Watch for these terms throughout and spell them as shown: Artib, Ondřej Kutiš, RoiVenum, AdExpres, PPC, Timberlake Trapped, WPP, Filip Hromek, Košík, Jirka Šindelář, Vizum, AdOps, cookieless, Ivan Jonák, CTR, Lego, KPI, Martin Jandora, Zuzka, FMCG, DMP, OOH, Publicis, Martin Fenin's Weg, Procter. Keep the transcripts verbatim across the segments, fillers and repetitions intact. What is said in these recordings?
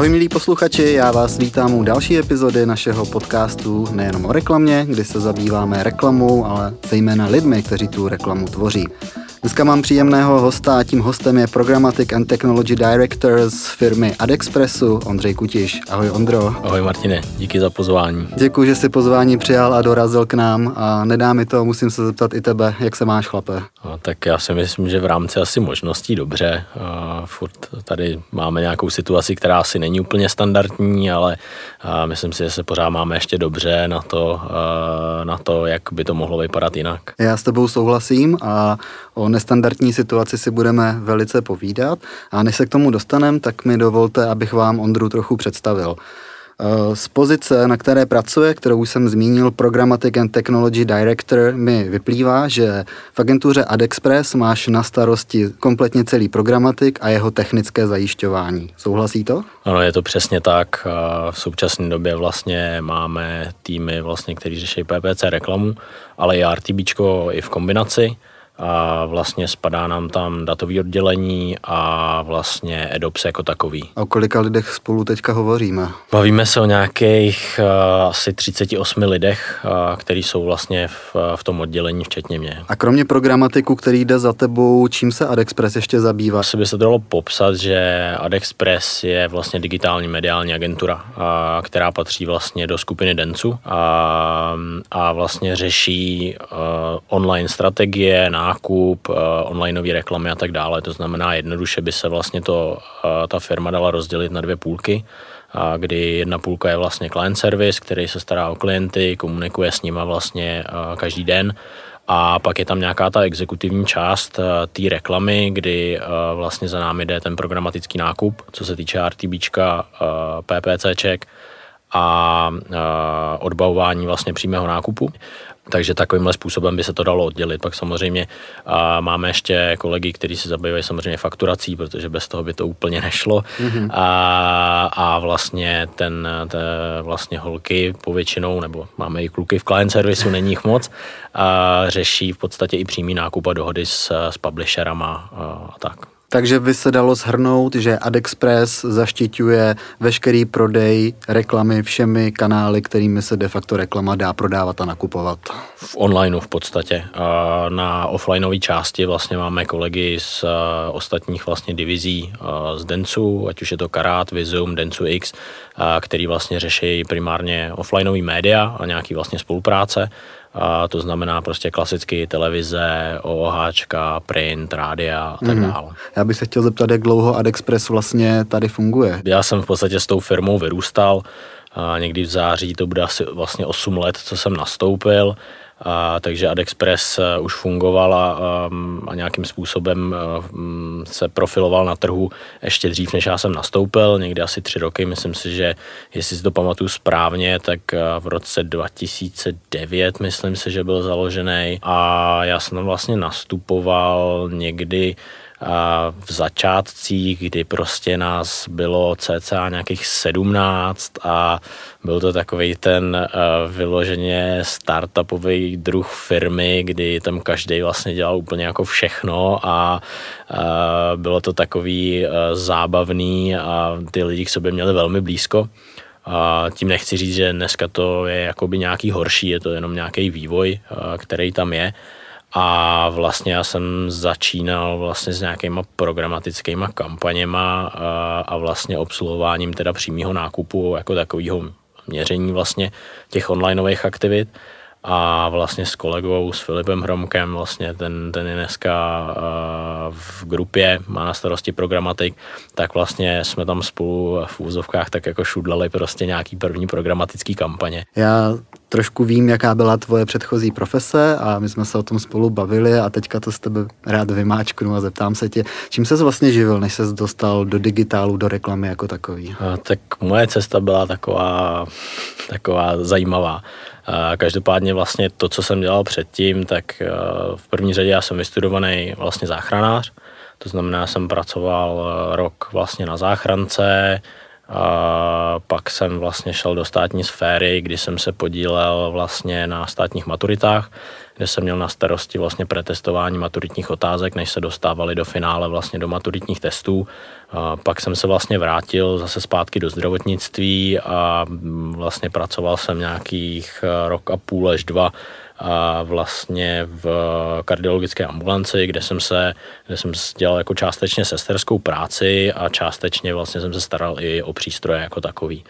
Ahoj milí posluchači, já vás vítám u další epizody našeho podcastu nejenom o reklamě, kdy se zabýváme reklamou, ale zejména lidmi, kteří tu reklamu tvoří. Dneska mám příjemného hosta, tím hostem je Programmatic and Technology Director z firmy AdExpresu Ondřej Kutiš. Ahoj Ondro. Ahoj Martine, díky za pozvání. Děkuji, že jsi pozvání přijal a dorazil k nám a nedá mi to, musím se zeptat i tebe, jak se máš chlape? No, tak já si myslím, že v rámci asi možností dobře. Uh, furt tady máme nějakou situaci, která asi není úplně standardní, ale uh, myslím si, že se pořád máme ještě dobře na to, uh, na to, jak by to mohlo vypadat jinak. Já s tebou souhlasím a on nestandardní situaci si budeme velice povídat a než se k tomu dostaneme, tak mi dovolte, abych vám Ondru trochu představil. Z pozice, na které pracuje, kterou jsem zmínil, Programmatic and Technology Director, mi vyplývá, že v agentuře AdExpress máš na starosti kompletně celý programatik a jeho technické zajišťování. Souhlasí to? Ano, je to přesně tak. V současné době vlastně máme týmy, vlastně, které řeší P P C reklamu, ale i RTBčko i v kombinaci. A vlastně spadá nám tam datové oddělení a vlastně AdOps jako takový. A o kolika lidech spolu teďka hovoříme? Bavíme se o nějakých uh, asi třicet osm lidech, uh, který jsou vlastně v, v tom oddělení, včetně mě. A kromě programatiku, který jde za tebou, čím se AdExpress ještě zabývá? Asi by se dalo popsat, že AdExpress je vlastně digitální mediální agentura, uh, která patří vlastně do skupiny Dentsu a, a vlastně řeší uh, online strategie, náklady, nákup, onlineové reklamy a tak dále. To znamená, jednoduše by se vlastně to, ta firma dala rozdělit na dvě půlky, kdy jedna půlka je vlastně client service, který se stará o klienty, komunikuje s nima vlastně každý den. A pak je tam nějaká ta exekutivní část té reklamy, kdy vlastně za námi jde ten programatický nákup, co se týče RTBčka, PPCček a odbavování vlastně přímého nákupu. Takže takovýmhle způsobem by se to dalo oddělit. Pak samozřejmě a máme ještě kolegy, kteří se zabývají samozřejmě fakturací, protože bez toho by to úplně nešlo. Mm-hmm. A, a vlastně ten, ten vlastně holky povětšinou, nebo máme i kluky v client servisu, není jich moc, a řeší v podstatě i přímý nákup a dohody s, s publisherama a tak. Takže by se dalo shrnout, že AdExpress zaštiťuje veškerý prodej reklamy všemi kanály, kterými se de facto reklama dá prodávat a nakupovat. V onlineu v podstatě. Na offlineové části vlastně máme kolegy z ostatních vlastně divizí z Dentsu, ať už je to Karát, Vizum, Dentsu X, který vlastně řeší primárně offlineové média a nějaký vlastně spolupráce. A to znamená prostě klasicky televize, OOHčka, print, rádia a tak mm. dále. Já bych se chtěl zeptat, jak dlouho AdExpress vlastně tady funguje. Já jsem v podstatě s tou firmou vyrůstal, a někdy v září to bude asi vlastně osm let, co jsem nastoupil, a takže AdExpress už fungoval a, a nějakým způsobem se profiloval na trhu ještě dřív, než já jsem nastoupil, někdy asi tři roky, myslím si, že jestli si to pamatuju správně, tak v roce dva tisíce devět, myslím si, že byl založený a já jsem tam vlastně nastupoval někdy v začátcích, kdy prostě nás bylo cca nějakých sedmnáct a byl to takovej ten vyloženě startupový druh firmy, kdy tam každý vlastně dělal úplně jako všechno a bylo to takový zábavný a ty lidi k sobě měli velmi blízko. A tím nechci říct, že dneska to je jakoby nějaký horší, je to jenom nějaký vývoj, který tam je. A vlastně já jsem začínal vlastně s nějakýma programatickýma kampaněma a vlastně obsluhováním teda přímého nákupu jako takového měření vlastně těch onlineových aktivit. A vlastně s kolegou, s Filipem Hromkem, vlastně ten, ten je dneska v grupě, má na starosti programatik, tak vlastně jsme tam spolu v úzovkách tak jako šudlali prostě nějaký první programatický kampaně. Já trošku vím, jaká byla tvoje předchozí profese a my jsme se o tom spolu bavili a teďka to s tebe rád vymáčknu a zeptám se tě, čím ses vlastně živil, než ses dostal do digitálu, do reklamy jako takový? A tak moje cesta byla taková, taková zajímavá. Každopádně vlastně to, co jsem dělal předtím, tak v první řadě já jsem vystudovaný vlastně záchranář, to znamená, jsem pracoval rok vlastně na záchrance, A pak jsem vlastně šel do státní sféry, kdy jsem se podílel vlastně na státních maturitách, kde jsem měl na starosti vlastně pretestování maturitních otázek, než se dostávali do finále vlastně do maturitních testů. A pak jsem se vlastně vrátil zase zpátky do zdravotnictví a vlastně pracoval jsem nějakých rok a půl až dva a vlastně v kardiologické ambulanci, kde jsem se, kde jsem dělal jako částečně sesterskou práci a částečně vlastně jsem se staral i o přístroje jako takový.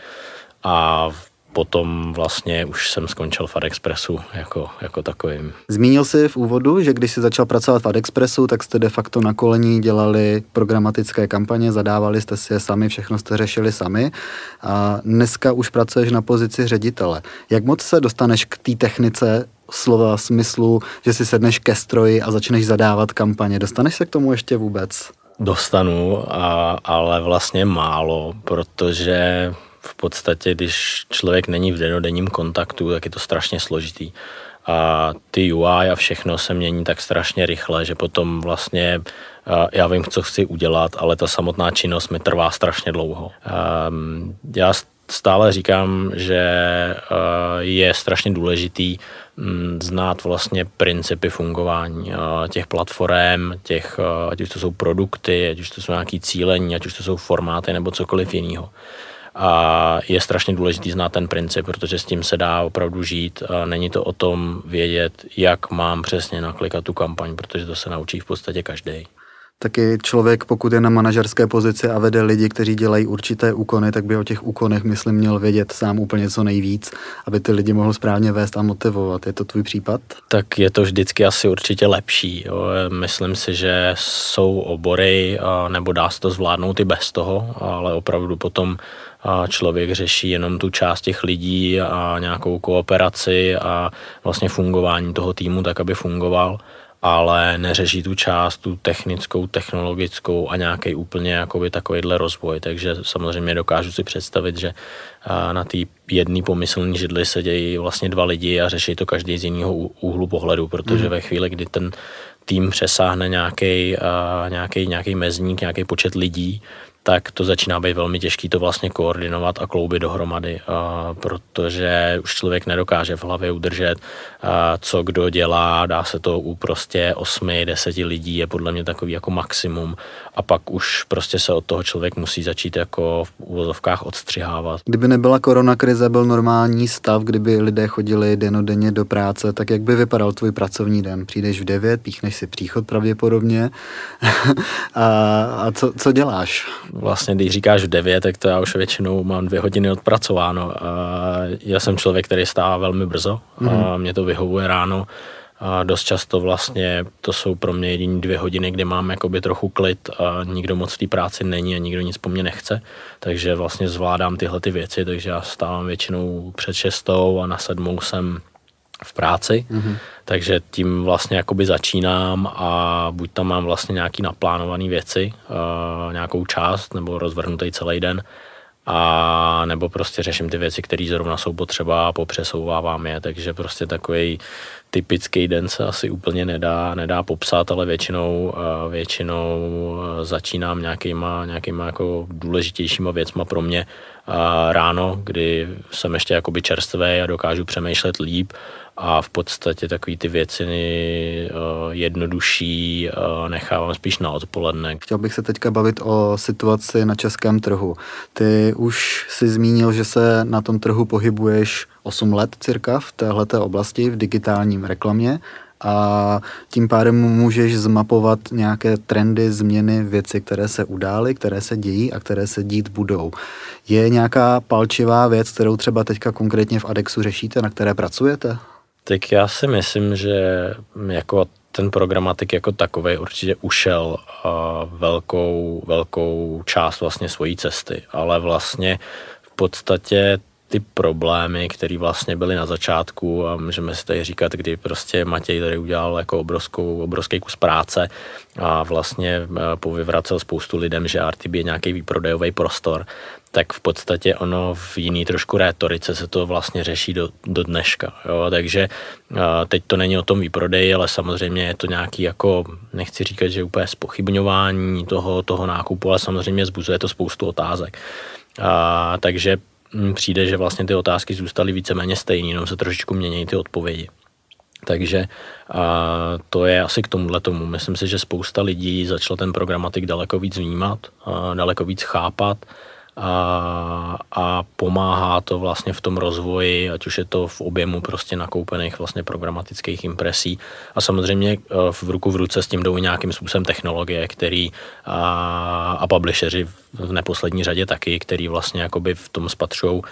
A potom vlastně už jsem skončil v AdExpressu jako, jako takovým. Zmínil jsi v úvodu, že když jsi začal pracovat v AdExpressu, tak jste de facto na kolení dělali programatické kampaně, zadávali jste si je sami, všechno jste řešili sami. A dneska už pracuješ na pozici ředitele. Jak moc se dostaneš k té technice slova smyslu, že si sedneš ke stroji a začneš zadávat kampaně? Dostaneš se k tomu ještě vůbec? Dostanu, a, ale vlastně málo, protože v podstatě, když člověk není v dennodenním kontaktu, tak je to strašně složitý. A ty U I a všechno se mění tak strašně rychle, že potom vlastně já vím, co chci udělat, ale ta samotná činnost mi trvá strašně dlouho. Já stále říkám, že je strašně důležitý znát vlastně principy fungování těch platform, těch, ať už to jsou produkty, ať už to jsou nějaké cílení, ať už to jsou formáty nebo cokoliv jiného. A je strašně důležitý znát ten princip, protože s tím se dá opravdu žít. A není to o tom vědět, jak mám přesně naklikat tu kampaň, protože to se naučí v podstatě každý. Taky člověk, pokud je na manažerské pozici a vede lidi, kteří dělají určité úkony, tak by o těch úkonech, myslím, měl vědět sám úplně co nejvíc, aby ty lidi mohl správně vést a motivovat. Je to tvůj případ? Tak je to vždycky asi určitě lepší. Jo. Myslím si, že jsou obory, nebo dá se to zvládnout i bez toho, ale opravdu potom a člověk řeší jenom tu část těch lidí a nějakou kooperaci a vlastně fungování toho týmu tak, aby fungoval, ale neřeší tu část, tu technickou, technologickou a nějaký úplně jakoby takovýhle rozvoj. Takže samozřejmě dokážu si představit, že na té jedné pomyslné židli sedějí vlastně dva lidi a řeší to každý z jiného úhlu pohledu, protože mm. ve chvíli, kdy ten tým přesáhne nějaký, nějaký, nějaký mezník, nějaký počet lidí, tak to začíná být velmi těžký to vlastně koordinovat a kloubit dohromady, a protože už člověk nedokáže v hlavě udržet, co kdo dělá, dá se to u prostě osmi, deseti lidí je podle mě takový jako maximum a pak už prostě se od toho člověk musí začít jako v uvozovkách odstřihávat. Kdyby nebyla koronakrize, byl normální stav, kdyby lidé chodili dennodenně do práce, tak jak by vypadal tvůj pracovní den? Přijdeš v devět, píchneš si příchod pravděpodobně a, a co, co děláš? Vlastně, když říkáš v devět, tak to já už většinou mám dvě hodiny odpracováno. Já jsem člověk, který stává velmi brzo, mm-hmm. mě to vyhovuje ráno. A dost často vlastně to jsou pro mě jediné dvě hodiny, kde mám jakoby trochu klid a nikdo moc v té práci není a nikdo nic po mně nechce, takže vlastně zvládám tyhle ty věci, takže já stávám většinou před šestou a na sedmou jsem v práci, mm-hmm. takže tím vlastně jakoby začínám a buď tam mám vlastně nějaký naplánované věci, uh, nějakou část nebo rozvrhnutý celý den, a nebo prostě řeším ty věci, které zrovna jsou potřeba a popřesouvávám je, takže prostě takový typický den se asi úplně nedá, nedá popsat, ale většinou, většinou začínám nějakýma, nějakýma jako důležitějšíma věcma pro mě ráno, kdy jsem ještě jakoby čerstvý a dokážu přemýšlet líp a v podstatě takový ty věci jednodušší nechávám spíš na odpoledne. Chtěl bych se teďka bavit o situaci na českém trhu. Ty už jsi zmínil, že se na tom trhu pohybuješ osm let cirka v téhleté oblasti, v digitálním reklamě a tím pádem můžeš zmapovat nějaké trendy, změny, věci, které se udály, které se dějí a které se dít budou. Je nějaká palčivá věc, kterou třeba teďka konkrétně v AdExu řešíte, na které pracujete? Tak já si myslím, že jako ten programatik jako takovej určitě ušel velkou, velkou část vlastně svojí cesty, ale vlastně v podstatě ty problémy, které vlastně byly na začátku a můžeme si tady říkat, kdy prostě Matěj tady udělal jako obrovskou, obrovský kus práce a vlastně povyvracel spoustu lidem, že Artib je nějaký výprodejový prostor, tak v podstatě ono v jiný trošku rétorice se to vlastně řeší do, do dneška. Jo? Takže teď to není o tom výprodeji, ale samozřejmě je to nějaký jako, nechci říkat, že úplně zpochybňování toho, toho nákupu, ale samozřejmě zbuzuje to spoustu otázek. A, takže m, přijde, že vlastně ty otázky zůstaly víceméně stejné, jenom se trošičku mění ty odpovědi. Takže a, to je asi k tomuhle tomu. Myslím si, že spousta lidí začala ten programatik daleko víc vnímat, a, daleko víc chápat a, a pomáhá to vlastně v tom rozvoji, ať už je to v objemu prostě nakoupených vlastně programatických impresí. A samozřejmě v ruku v ruce s tím jdou nějakým způsobem technologie, který a, a publisheri v neposlední řadě taky, který vlastně jakoby v tom spatřují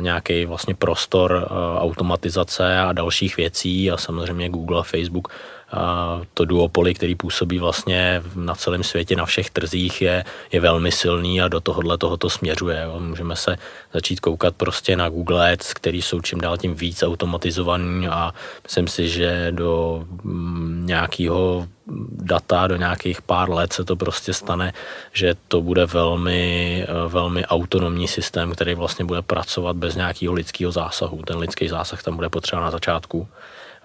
nějaký vlastně prostor automatizace a dalších věcí a samozřejmě Google a Facebook, a to duopoly, který působí vlastně na celém světě, na všech trzích je, je velmi silný a do tohohle tohoto směřuje. Jo. Můžeme se začít koukat prostě na Google Ads, který jsou čím dál tím víc automatizovaný a myslím si, že do nějakého data, do nějakých pár let se to prostě stane, že to bude velmi, velmi autonomní systém, který vlastně bude pracovat bez nějakého lidského zásahu. Ten lidský zásah tam bude potřeba na začátku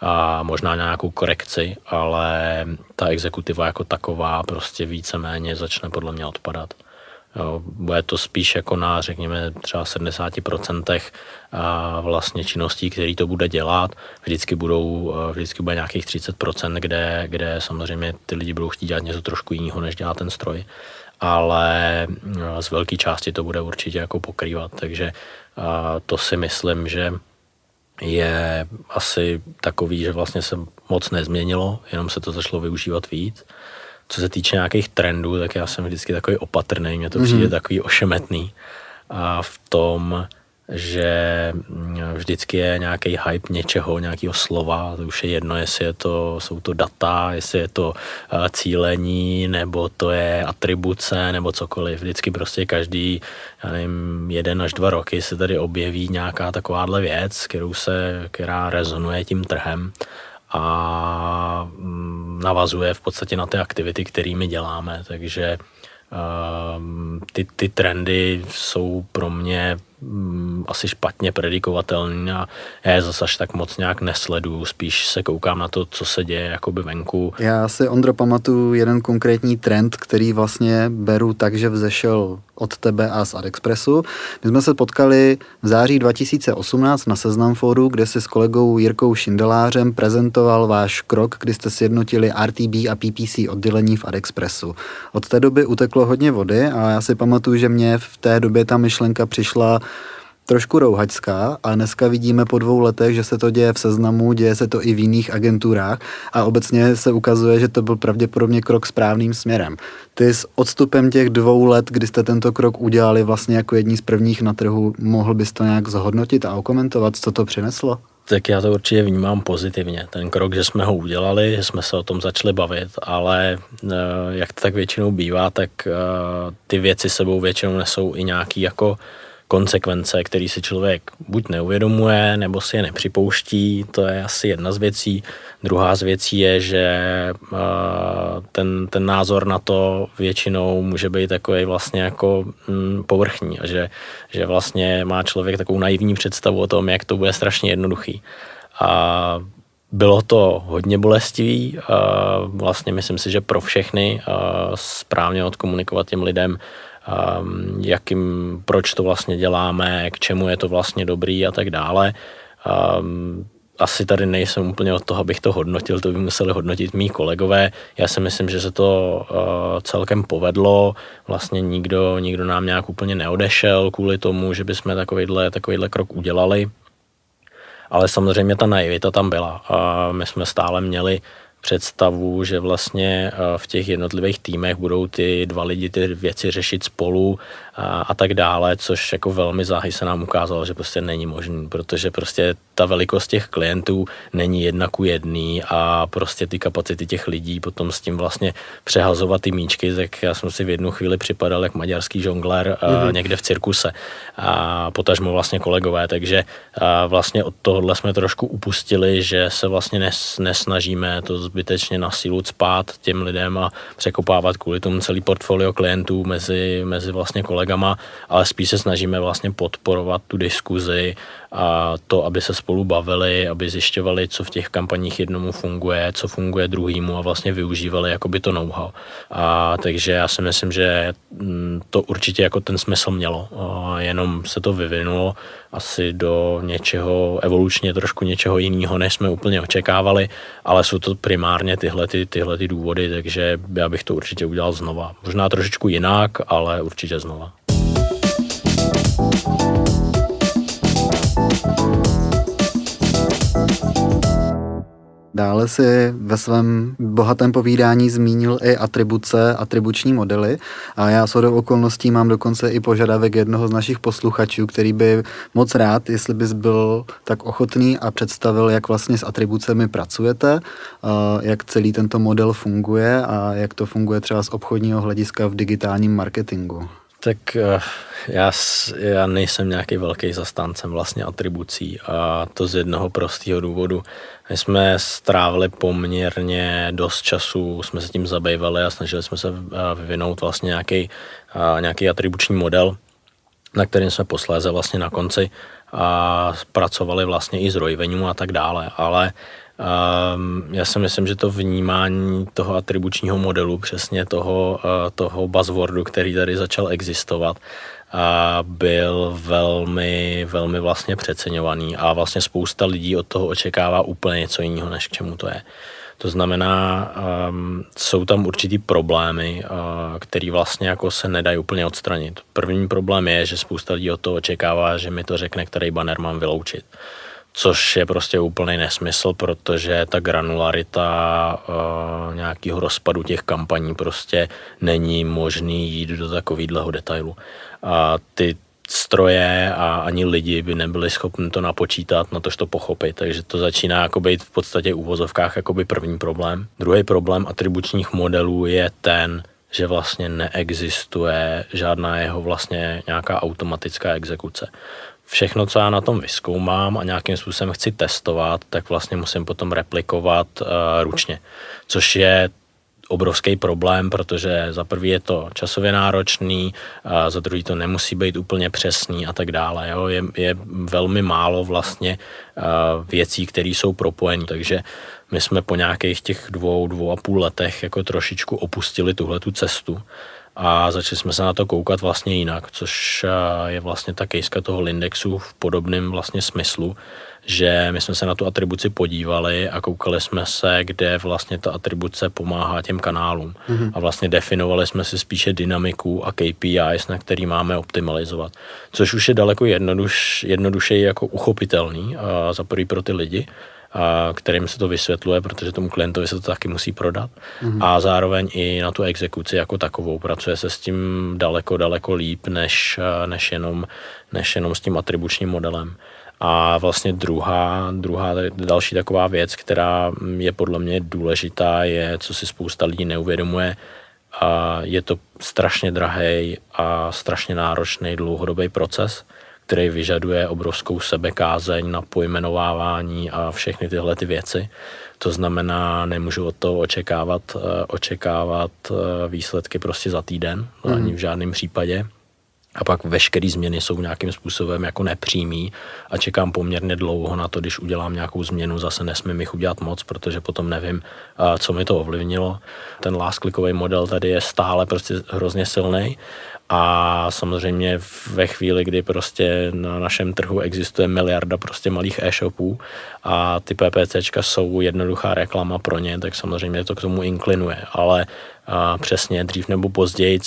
a možná nějakou korekci, ale ta exekutiva jako taková prostě víceméně začne podle mě odpadat. Jo, bude to spíš jako na, řekněme, třeba sedmdesát procent vlastně činností, které to bude dělat. Vždycky, budou, vždycky bude nějakých třicet procent, kde, kde samozřejmě ty lidi budou chtít dělat něco trošku jiného, než dělá ten stroj. Ale z velké části to bude určitě jako pokrývat. Takže to si myslím, že je asi takový, že vlastně se moc nezměnilo, jenom se to začalo využívat víc. Co se týče nějakých trendů, tak já jsem vždycky takový opatrný, mě to přijde mm-hmm. takový ošemetný a v tom, že vždycky je nějaký hype něčeho, nějakého slova, to už je jedno, jestli je to, jsou to data, jestli je to cílení, nebo to je atribuce, nebo cokoliv. Vždycky prostě každý, já nevím, jeden až dva roky se tady objeví nějaká takováhle věc, kterou se, která rezonuje tím trhem a navazuje v podstatě na ty aktivity, které my děláme, takže Uh, ty, ty trendy jsou pro mě um, asi špatně predikovatelné a já zase až tak moc nějak nesleduju, spíš se koukám na to, co se děje jakoby venku. Já si, Ondro, pamatuju jeden konkrétní trend, který vlastně beru tak, že vzešel od tebe a z AdExpressu. My jsme se potkali v září dva tisíce osmnáct na Seznam fóru, kde si s kolegou Jirkou Šindelářem prezentoval váš krok, kdy jste sjednotili R T B a P P C oddělení v AdExpressu. Od té doby uteklo hodně vody a já si pamatuju, že mě v té době ta myšlenka přišla trošku rouhačská a dneska vidíme po dvou letech, že se to děje v Seznamu, děje se to i v jiných agenturách a obecně se ukazuje, že to byl pravděpodobně krok správným směrem. Ty s odstupem těch dvou let, kdy jste tento krok udělali vlastně jako jední z prvních na trhu, mohl bys to nějak zhodnotit a okomentovat, co to přineslo? Tak já to určitě vnímám pozitivně. Ten krok, že jsme ho udělali, že jsme se o tom začali bavit, ale jak to tak většinou bývá, tak ty věci sebou většinou nesou i nějaký jako konsekvence, který si člověk buď neuvědomuje, nebo si je nepřipouští, to je asi jedna z věcí. Druhá z věcí je, že ten, ten názor na to většinou může být takový vlastně jako mm, povrchní a že, že vlastně má člověk takovou naivní představu o tom, jak to bude strašně jednoduchý. A bylo to hodně bolestivý, vlastně myslím si, že pro všechny správně odkomunikovat těm lidem, jakým, proč to vlastně děláme, k čemu je to vlastně dobrý a tak dále. Asi tady nejsem úplně od toho, abych to hodnotil, to by museli hodnotit mý kolegové. Já si myslím, že se to celkem povedlo, vlastně nikdo, nikdo nám nějak úplně neodešel kvůli tomu, že bychom takovýhle, takovýhle krok udělali. Ale samozřejmě ta naivita tam byla. My jsme stále měli představu, že vlastně v těch jednotlivých týmech budou ty dva lidi ty věci řešit spolu a, a tak dále, což jako velmi záhy se nám ukázalo, že prostě není možný, protože prostě ta velikost těch klientů není jedna ku jedný a prostě ty kapacity těch lidí potom s tím vlastně přehazovat ty míčky, tak já jsem si v jednu chvíli připadal jak maďarský žongler mm-hmm. někde v cirkuse a potažmo vlastně kolegové, takže vlastně od tohohle jsme trošku upustili, že se vlastně nes, nesnažíme to zbytečně na sílu cpát těm lidem a překopávat kvůli tomu celý portfolio klientů mezi, mezi vlastně kolegama, ale spíš se snažíme vlastně podporovat tu diskuzi a to, aby se spolu bavili, aby zjišťovali, co v těch kampaních jednomu funguje, co funguje druhýmu a vlastně využívali jakoby to know-how. A takže já si myslím, že to určitě jako ten smysl mělo, a jenom se to vyvinulo asi do něčeho evolučně trošku něčeho jiného, než jsme úplně očekávali, ale jsou to primárně tyhle, ty, tyhle ty důvody, takže já bych to určitě udělal znova. Možná trošičku jinak, ale určitě znova. Dále si ve svém bohatém povídání zmínil i atribuce, atribuční modely a já shodou okolností mám dokonce i požadavek jednoho z našich posluchačů, který by moc rád, jestli bys byl tak ochotný a představil, jak vlastně s atribucemi pracujete, jak celý tento model funguje a jak to funguje třeba z obchodního hlediska v digitálním marketingu. Tak já, já nejsem nějaký velký zastáncem vlastně atribucí a to z jednoho prostého důvodu. My jsme strávili poměrně dost času, jsme se tím zabývali a snažili jsme se vyvinout vlastně nějaký, nějaký atribuční model, na kterým jsme posléze vlastně na konci a pracovali vlastně i s RoiVenum a tak dále, ale já si myslím, že to vnímání toho atribučního modelu, přesně toho, toho buzzwordu, který tady začal existovat, byl velmi, velmi vlastně přeceňovaný a vlastně spousta lidí od toho očekává úplně něco jiného, než k čemu to je. To znamená, um, jsou tam určitý problémy, uh, které vlastně jako se nedají úplně odstranit. První problém je, že spousta lidí od toho očekává, že mi to řekne, který banner mám vyloučit. Což je prostě úplný nesmysl, protože ta granularita uh, nějakého rozpadu těch kampaní prostě není možný jít do takovýhleho detailu. A ty stroje a ani lidi by nebyli schopni to napočítat, na to, že to pochopit. Takže to začíná jako být v podstatě uvozovkách jakoby první problém. Druhý problém atribučních modelů je ten, že vlastně neexistuje žádná jeho vlastně nějaká automatická exekuce. Všechno, co já na tom vyzkoumám a nějakým způsobem chci testovat, tak vlastně musím potom replikovat uh, ručně, což je obrovský problém, protože za prvý je to časově náročný, a za druhý to nemusí být úplně přesný a tak dále. Jo? Je, je velmi málo vlastně věcí, které jsou propojené, takže my jsme po nějakých těch dvou, dvou a půl letech jako trošičku opustili tuhletu cestu a začali jsme se na to koukat vlastně jinak, což je vlastně ta kejska toho Lindexu v podobném vlastně smyslu, že my jsme se na tu atribuci podívali a koukali jsme se, kde vlastně ta atribuce pomáhá těm kanálům. Mm-hmm. A vlastně definovali jsme si spíše dynamiku a K P Is, na který máme optimalizovat. Což už je daleko jednoduš, jednodušeji jako uchopitelný a za prvý pro ty lidi, a kterým se to vysvětluje, protože tomu klientovi se to taky musí prodat. Mm-hmm. A zároveň i na tu exekuci jako takovou. Pracuje se s tím daleko, daleko líp, než, než, jenom, než jenom s tím atribučním modelem. A vlastně druhá, druhá, další taková věc, která je podle mě důležitá, je, co si spousta lidí neuvědomuje, a je to strašně drahej a strašně náročný dlouhodobý proces, který vyžaduje obrovskou sebekázeň na pojmenovávání a všechny tyhle ty věci. To znamená, nemůžu od toho očekávat, očekávat výsledky prostě za týden, mm. ani v žádném případě. A pak veškeré změny jsou nějakým způsobem jako nepřímý a čekám poměrně dlouho na to, když udělám nějakou změnu, zase nesmím jich udělat moc, protože potom nevím, co mi to ovlivnilo. Ten last-clickový model tady je stále prostě hrozně silný a samozřejmě ve chvíli, kdy prostě na našem trhu existuje miliarda prostě malých e-shopů a ty PPCčka jsou jednoduchá reklama pro ně, tak samozřejmě to k tomu inklinuje, ale a přesně dřív nebo později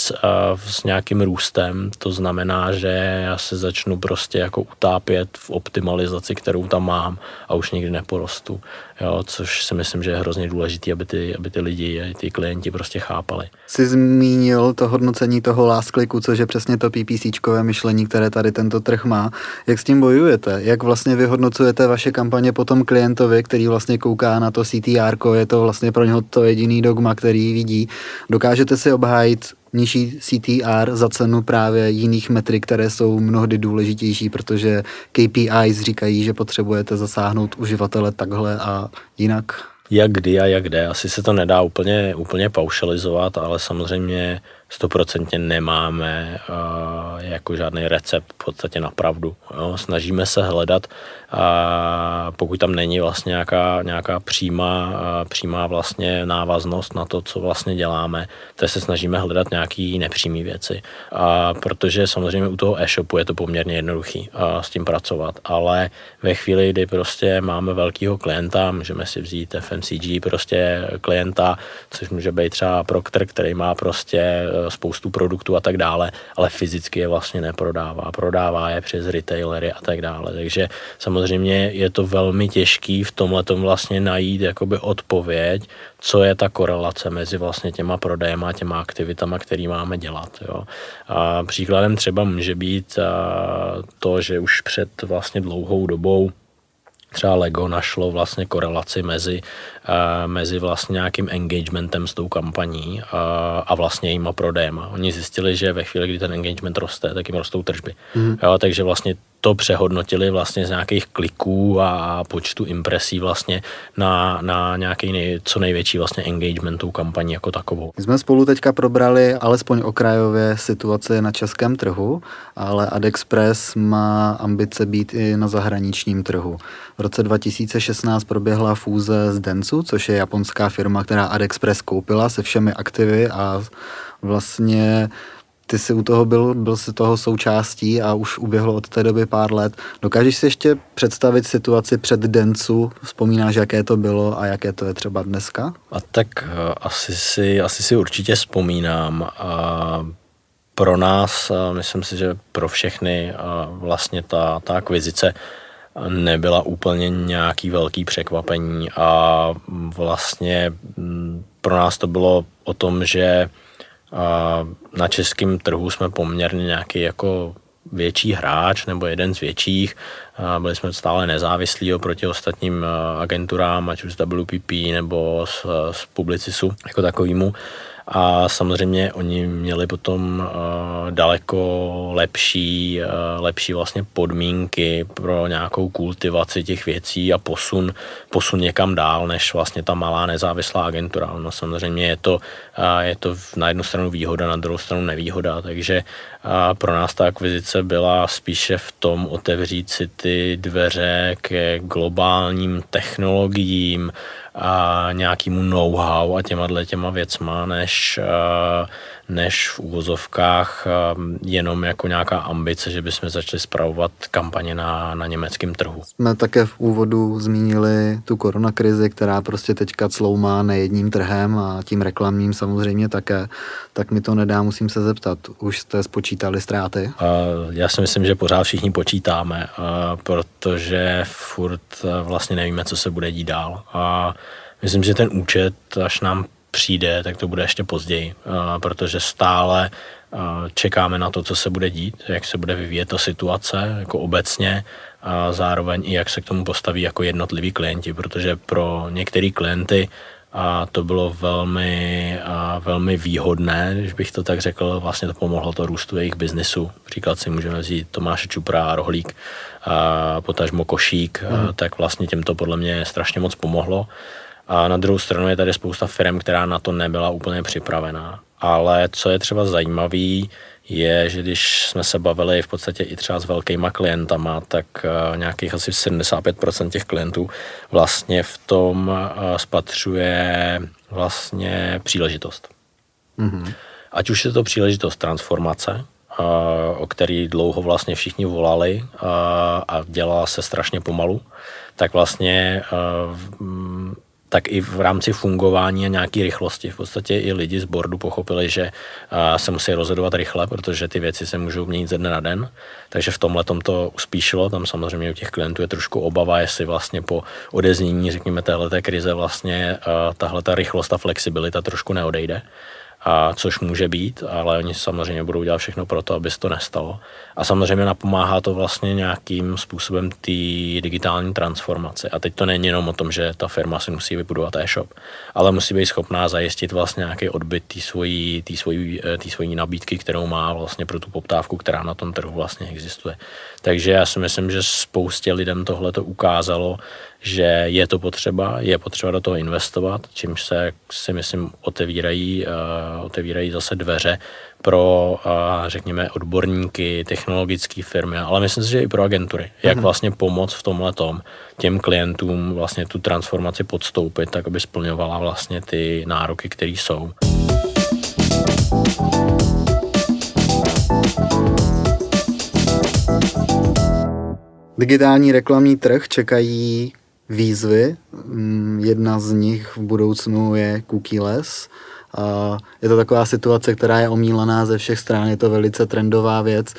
s nějakým růstem, to znamená, že já se začnu prostě jako utápět v optimalizaci, kterou tam mám a už nikdy neporostu, jo, což si myslím, že je hrozně důležité, aby ty, aby ty lidi a ty klienti prostě chápali. Jsi zmínil to hodnocení toho last clicku, což je přesně to PPCčkové myšlení, které tady tento trh má. Jak s tím bojujete? Jak vlastně vyhodnocujete vaše kampaně potom klientovi, který vlastně kouká na to C T R ko, je to vlastně pro něho to jediný dogma, který vidí. Dokážete si obhájit nižší C T R za cenu právě jiných metrik, které jsou mnohdy důležitější, protože K P Is říkají, že potřebujete zasáhnout uživatele takhle a jinak? jak kdy a jak kde. Asi se to nedá úplně, úplně paušalizovat, ale samozřejmě stoprocentně nemáme uh, jako žádný recept v podstatě na pravdu. Jo. Snažíme se hledat, uh, pokud tam není vlastně nějaká, nějaká přímá, uh, přímá vlastně návaznost na to, co vlastně děláme, tak se snažíme hledat nějaký nepřímý věci. Uh, protože samozřejmě u toho e-shopu je to poměrně jednoduchý uh, s tím pracovat, ale ve chvíli, kdy prostě máme velkýho klienta, můžeme si vzít F M C G prostě klienta, což může být třeba Procter, který má prostě spoustu produktů a tak dále, ale fyzicky je vlastně neprodává. Prodává je přes retailery a tak dále. Takže samozřejmě je to velmi těžký v tomhletom vlastně najít jakoby odpověď, co je ta korelace mezi vlastně těma prodejem a těma aktivitama, který máme dělat. Jo. A příkladem třeba může být to, že už před vlastně dlouhou dobou třeba Lego našlo vlastně korelaci mezi, uh, mezi vlastně nějakým engagementem s tou kampaní uh, a vlastně jejíma prodejema. Oni zjistili, že ve chvíli, kdy ten engagement roste, tak jim rostou tržby. Mm. Jo, takže vlastně to přehodnotili vlastně z nějakých kliků a počtu impresí vlastně na, na nějaký nej, co největší vlastně engagementu kampaní jako takovou. My jsme spolu teďka probrali alespoň okrajově situaci na českém trhu, ale AdExpress má ambice být i na zahraničním trhu. V roce dva tisíce šestnáct proběhla fúze s Dentsu, což je japonská firma, která AdExpress koupila se všemi aktivy a vlastně ty jsi u toho byl, byl jsi toho součástí a už uběhlo od té doby pár let. Dokážeš si ještě představit situaci před Dentsu? Vzpomínáš, jaké to bylo a jaké to je třeba dneska? A tak asi si, asi si určitě vzpomínám. A pro nás, a myslím si, že pro všechny vlastně ta, ta akvizice nebyla úplně nějaký velký překvapení a vlastně pro nás to bylo o tom, že na českém trhu jsme poměrně nějaký jako větší hráč nebo jeden z větších. Byli jsme stále nezávislí oproti ostatním agenturám, ať už z W P P nebo z, z Publicisu jako takovýmu. A samozřejmě oni měli potom daleko lepší, lepší vlastně podmínky pro nějakou kultivaci těch věcí a posun, posun někam dál, než vlastně ta malá nezávislá agentura. No samozřejmě je to, je to na jednu stranu výhoda, na druhou stranu nevýhoda, takže pro nás ta akvizice byla spíše v tom otevřít si ty dveře ke globálním technologiím, a nějakému know-how a těma těma věcma, než, než v uvozovkách jenom jako nějaká ambice, že bychom začali spravovat kampaně na, na německém trhu. Jsme také v úvodu zmínili tu koronakrizi, která prostě teďka cloumá nejedním trhem a tím reklamním samozřejmě také. Tak mi to nedá, musím se zeptat. Už jste spočítali ztráty? Já si myslím, že pořád všichni počítáme, protože furt vlastně nevíme, co se bude dít dál. A myslím, že ten účet, až nám přijde, tak to bude ještě později, protože stále čekáme na to, co se bude dít, jak se bude vyvíjet ta situace jako obecně a zároveň i jak se k tomu postaví jako jednotliví klienti, protože pro některé klienty a to bylo velmi, a velmi výhodné, když bych to tak řekl, vlastně to pomohlo to růstu jejich biznisu. Příklad si můžeme vzít Tomáše Čupra a Rohlík, a potažmo Košík, mm. a tak vlastně těm to podle mě strašně moc pomohlo. A na druhou stranu je tady spousta firm, která na to nebyla úplně připravená. Ale co je třeba zajímavý, je, že když jsme se bavili v podstatě i třeba s velkýma klientama, tak nějakých asi sedmdesát pět procent těch klientů vlastně v tom spatřuje vlastně příležitost. Mm-hmm. Ať už je to příležitost transformace, o který dlouho vlastně všichni volali a dělala se strašně pomalu, tak vlastně tak i v rámci fungování a nějaké rychlosti. V podstatě i lidi z boardu pochopili, že se musí rozhodovat rychle, protože ty věci se můžou měnit ze dne na den. Takže v tomhletom to uspíšilo. Tam samozřejmě u těch klientů je trošku obava, jestli vlastně po odeznění, řekněme, téhleté krize vlastně tahleta rychlost a flexibilita trošku neodejde. A což může být, ale oni samozřejmě budou dělat všechno pro to, aby se to nestalo. A samozřejmě napomáhá to vlastně nějakým způsobem té digitální transformaci. A teď to není jenom o tom, že ta firma si musí vybudovat e-shop, ale musí být schopná zajistit vlastně nějaký odbyt té svojí, té svojí, té svojí nabídky, kterou má vlastně pro tu poptávku, která na tom trhu vlastně existuje. Takže já si myslím, že spoustě lidem tohle to ukázalo, že je to potřeba, je potřeba do toho investovat, čímž se, si myslím, otevírají, uh, otevírají zase dveře pro, uh, řekněme, odborníky, technologické firmy, ale myslím si, že i pro agentury. Jak vlastně pomoct v tomhletom těm klientům vlastně tu transformaci podstoupit, tak aby splňovala vlastně ty nároky, které jsou. Digitální reklamní trh čekají výzvy. Jedna z nich v budoucnu je cookieless. Je to taková situace, která je omílaná ze všech stran, je to velice trendová věc.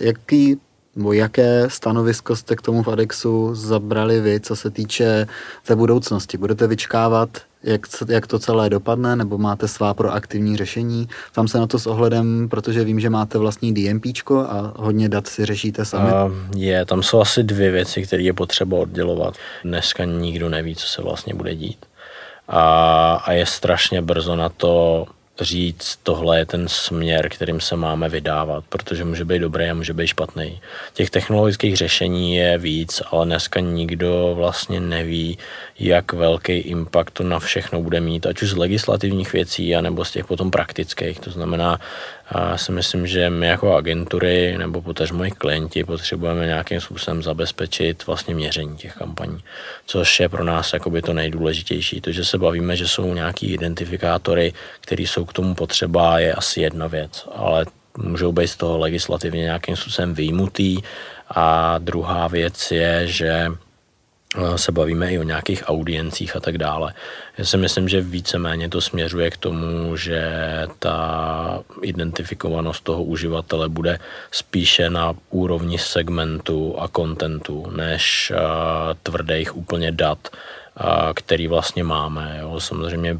Jaký, nebo jaké stanovisko jste k tomu v AdExu zabrali vy, co se týče té budoucnosti? Budete vyčkávat, jak, jak to celé dopadne, nebo máte svá proaktivní řešení? Tam se na to s ohledem, protože vím, že máte vlastní DMPčko a hodně dat si řešíte sami. Uh, je, tam jsou asi dvě věci, které je potřeba oddělovat. Dneska nikdo neví, co se vlastně bude dít. A, a je strašně brzo na to říct, tohle je ten směr, kterým se máme vydávat, protože může být dobrý a může být špatný. Těch technologických řešení je víc, ale dneska nikdo vlastně neví, jak velký impact to na všechno bude mít, ať už z legislativních věcí, anebo z těch potom praktických. To znamená, já si myslím, že my jako agentury nebo potažmo i klienti potřebujeme nějakým způsobem zabezpečit vlastně měření těch kampaní, což je pro nás jakoby to nejdůležitější. To, že se bavíme, že jsou nějaký identifikátory, které jsou k tomu potřeba, je asi jedna věc, ale můžou být z toho legislativně nějakým způsobem vyjmutý. A druhá věc je, že se bavíme i o nějakých audiencích a tak dále. Já si myslím, že víceméně to směřuje k tomu, že ta identifikovanost toho uživatele bude spíše na úrovni segmentu a kontentu, než uh, tvrdých úplně dat, který vlastně máme. Jo. Samozřejmě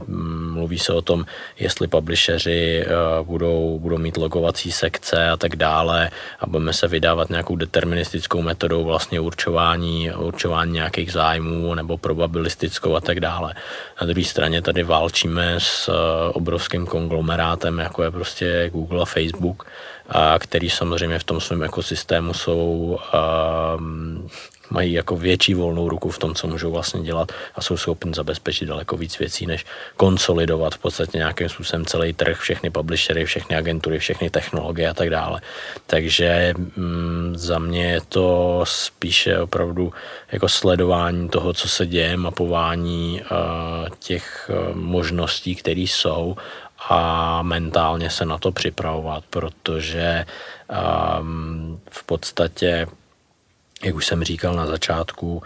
mluví se o tom, jestli publisheri budou, budou mít logovací sekce a tak dále a budeme se vydávat nějakou deterministickou metodou vlastně určování, určování nějakých zájmů nebo probabilistickou a tak dále. Na druhé straně tady válčíme s obrovským konglomerátem, jako je prostě Google a Facebook, a který samozřejmě v tom svém ekosystému jsou um, mají jako větší volnou ruku v tom, co můžou vlastně dělat a jsou schopni zabezpečit daleko víc věcí, než konsolidovat v podstatě nějakým způsobem celý trh, všechny publishery, všechny agentury, všechny technologie a tak dále. Takže mm, za mě je to spíše opravdu jako sledování toho, co se děje, mapování uh, těch uh, možností, které jsou a mentálně se na to připravovat, protože um, v podstatě jak už jsem říkal na začátku,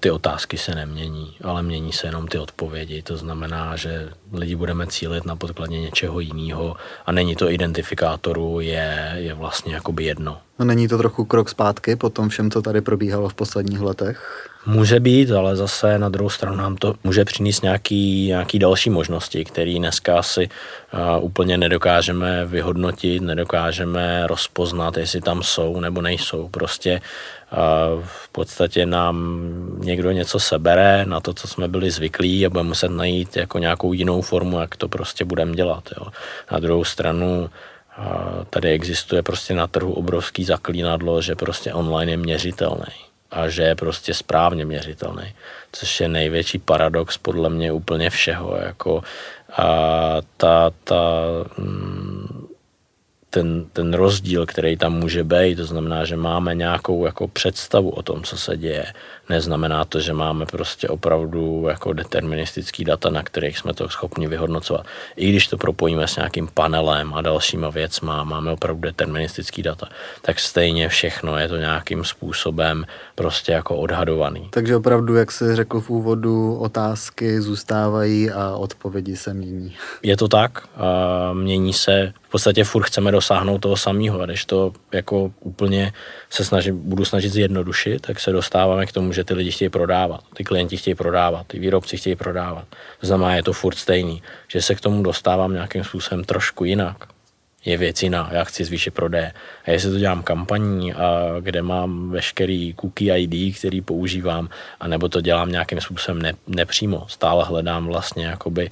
ty otázky se nemění, ale mění se jenom ty odpovědi. To znamená, že lidi budeme cílit na podkladě něčeho jiného a není to identifikátoru, je, je vlastně jakoby jedno. No není to trochu krok zpátky po tom všem, co tady probíhalo v posledních letech? Může být, ale zase na druhou stranu nám to může přinést nějaký, nějaký další možnosti, které dneska si uh, úplně nedokážeme vyhodnotit, nedokážeme rozpoznat, jestli tam jsou nebo nejsou. Prostě uh, v podstatě nám někdo něco sebere na to, co jsme byli zvyklí a budeme muset najít jako nějakou jinou formu, jak to prostě budeme dělat. Jo. Na druhou stranu uh, tady existuje prostě na trhu obrovský zaklínadlo, že prostě online je měřitelný a že je prostě správně měřitelný, což je největší paradox podle mě úplně všeho. Jako a ta, ta, ten, ten rozdíl, který tam může být, to znamená, že máme nějakou jako představu o tom, co se děje. Neznamená to, že máme prostě opravdu jako deterministický data, na kterých jsme to schopni vyhodnocovat. I když to propojíme s nějakým panelem a dalšíma věcma, máme opravdu deterministický data, tak stejně všechno je to nějakým způsobem prostě jako odhadovaný. Takže opravdu, jak jsi řekl v úvodu, otázky zůstávají a odpovědi se mění. Je to tak, mění se, v podstatě furt chceme dosáhnout toho samého, a když to jako úplně se snaží, budu snažit zjednodušit, tak se dostáváme k tomu, že ty lidi chtějí prodávat, ty klienti chtějí prodávat, ty výrobci chtějí prodávat. To znamená, je to furt stejný, že se k tomu dostávám nějakým způsobem trošku jinak. Je věc jiná, já chci zvýšit prodeje. A jestli to dělám kampaní, kde mám veškerý cookie í dé, který používám, anebo to dělám nějakým způsobem nepřímo. Stále hledám vlastně jakoby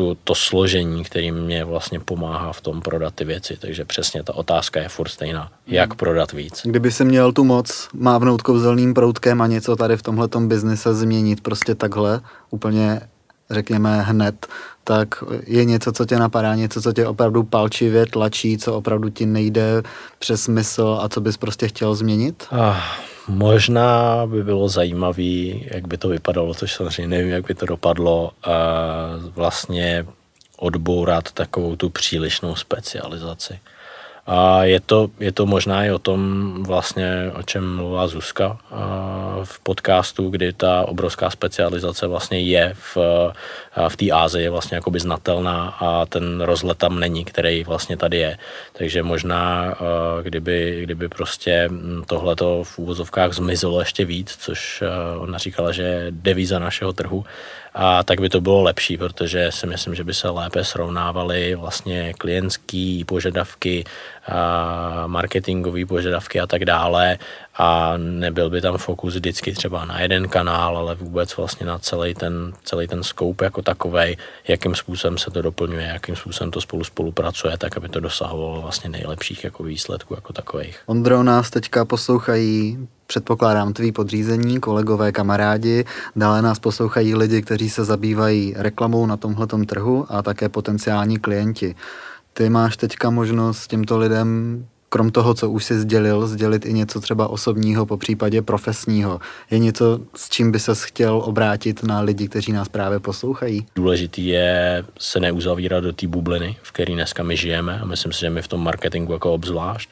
tu, to složení, který mě vlastně pomáhá v tom prodat ty věci. Takže přesně ta otázka je furt stejná. Jak prodat víc? Kdyby si měl tu moc mávnout kouzelným proutkem a něco tady v tomhletom biznise změnit prostě takhle, úplně řekněme hned, tak je něco, co tě napadá, něco, co tě opravdu palčivě tlačí, co opravdu ti nejde přes mysl a co bys prostě chtěl změnit? Ah, možná by bylo zajímavý, jak by to vypadalo, což samozřejmě nevím, jak by to dopadlo, a vlastně odbourat takovou tu přílišnou specializaci. A je to, je to možná i o tom vlastně, o čem mluvila Zuzka v podcastu, kdy ta obrovská specializace vlastně je v, v té Asii vlastně jakoby znatelná a ten rozlet tam není, který vlastně tady je. Takže možná, kdyby, kdyby prostě tohleto v úvozovkách zmizelo ještě víc, což ona říkala, že je devíza našeho trhu, a tak by to bylo lepší, protože si myslím, že by se lépe srovnávaly vlastně klientský požadavky, marketingové požadavky a tak dále a nebyl by tam fokus vždycky třeba na jeden kanál, ale vůbec vlastně na celý ten, celý ten scope jako takovej, jakým způsobem se to doplňuje, jakým způsobem to spolu spolupracuje, tak aby to dosahovalo vlastně nejlepších jako výsledků jako takových. Ondro, nás teďka poslouchají, předpokládám, tví podřízení, kolegové, kamarádi, dále nás poslouchají lidi, kteří se zabývají reklamou na tomhletom trhu a také potenciální klienti. Ty máš teďka možnost těmto lidem, krom toho, co už jsi sdělil, sdělit i něco třeba osobního, popřípadě profesního. Je něco, s čím by ses chtěl obrátit na lidi, kteří nás právě poslouchají? Důležitý je se neuzavírat do té bubliny, v které dneska my žijeme a myslím si, že my v tom marketingu jako obzvlášť.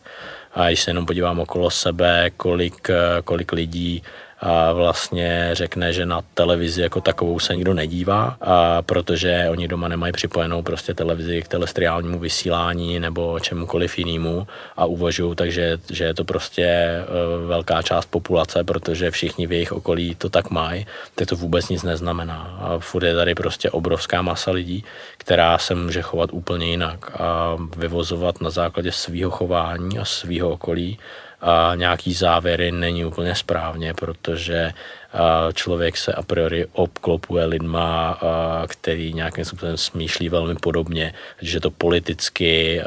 A když se jenom podívám okolo sebe, kolik, kolik lidí a vlastně řekne, že na televizi jako takovou se nikdo nedívá, a protože oni doma nemají připojenou prostě televizi k terestriálnímu vysílání nebo čemukoliv jinému a uvažují, takže že je to prostě velká část populace, protože všichni v jejich okolí to tak mají, tak to vůbec nic neznamená. A furt je tady prostě obrovská masa lidí, která se může chovat úplně jinak a vyvozovat na základě svýho chování a svýho okolí a nějaký závěry není úplně správně, protože člověk se a priori obklopuje lidma, který nějakým způsobem smýšlí velmi podobně, že to politicky,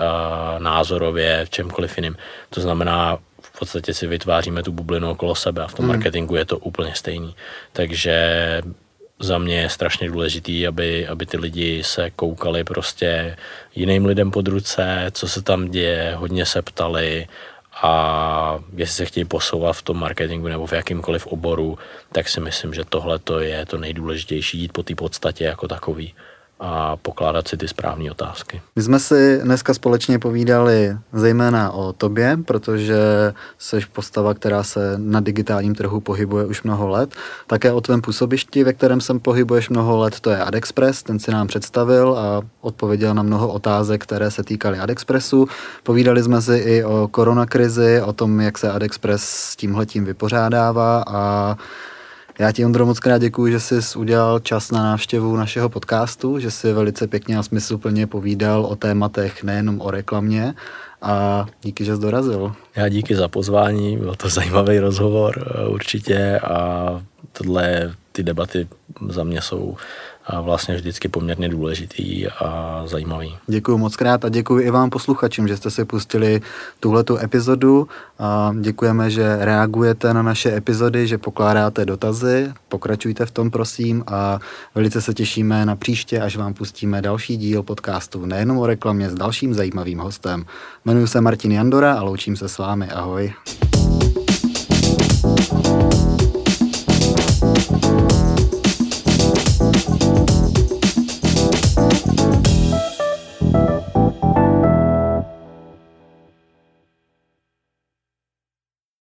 názorově, v čemkoliv jiným. To znamená, v podstatě si vytváříme tu bublinu okolo sebe a v tom hmm. marketingu je to úplně stejný. Takže za mě je strašně důležitý, aby, aby ty lidi se koukali prostě jiným lidem pod ruce, co se tam děje, hodně se ptali, a jestli se chtějí posouvat v tom marketingu nebo v jakýmkoliv oboru, tak si myslím, že tohle je to nejdůležitější, jít po té podstatě jako takový a pokládat si ty správné otázky. My jsme si dneska společně povídali zejména o tobě, protože jsi postava, která se na digitálním trhu pohybuje už mnoho let. Také o tvém působišti, ve kterém se pohybuješ mnoho let, to je AdExpress, ten si nám představil a odpověděl na mnoho otázek, které se týkaly AdExpressu. Povídali jsme si i o koronakrizi, o tom, jak se AdExpress s tímhletím vypořádává a já ti, Ondro, moc krát děkuji, že jsi udělal čas na návštěvu našeho podcastu, že jsi velice pěkně a smysluplně povídal o tématech, nejenom o reklamě, a díky, že jsi dorazil. Já díky za pozvání, byl to zajímavý rozhovor určitě a tohle, ty debaty za mě jsou a vlastně vždycky poměrně důležitý a zajímavý. Děkuju moc krát a děkuji i vám posluchačům, že jste si pustili tuhletu epizodu. A děkujeme, že reagujete na naše epizody, že pokládáte dotazy, pokračujte v tom, prosím, a velice se těšíme na příště, až vám pustíme další díl podcastu nejenom o reklamě s dalším zajímavým hostem. Jmenuji se Martin Jandora a loučím se s vámi. Ahoj.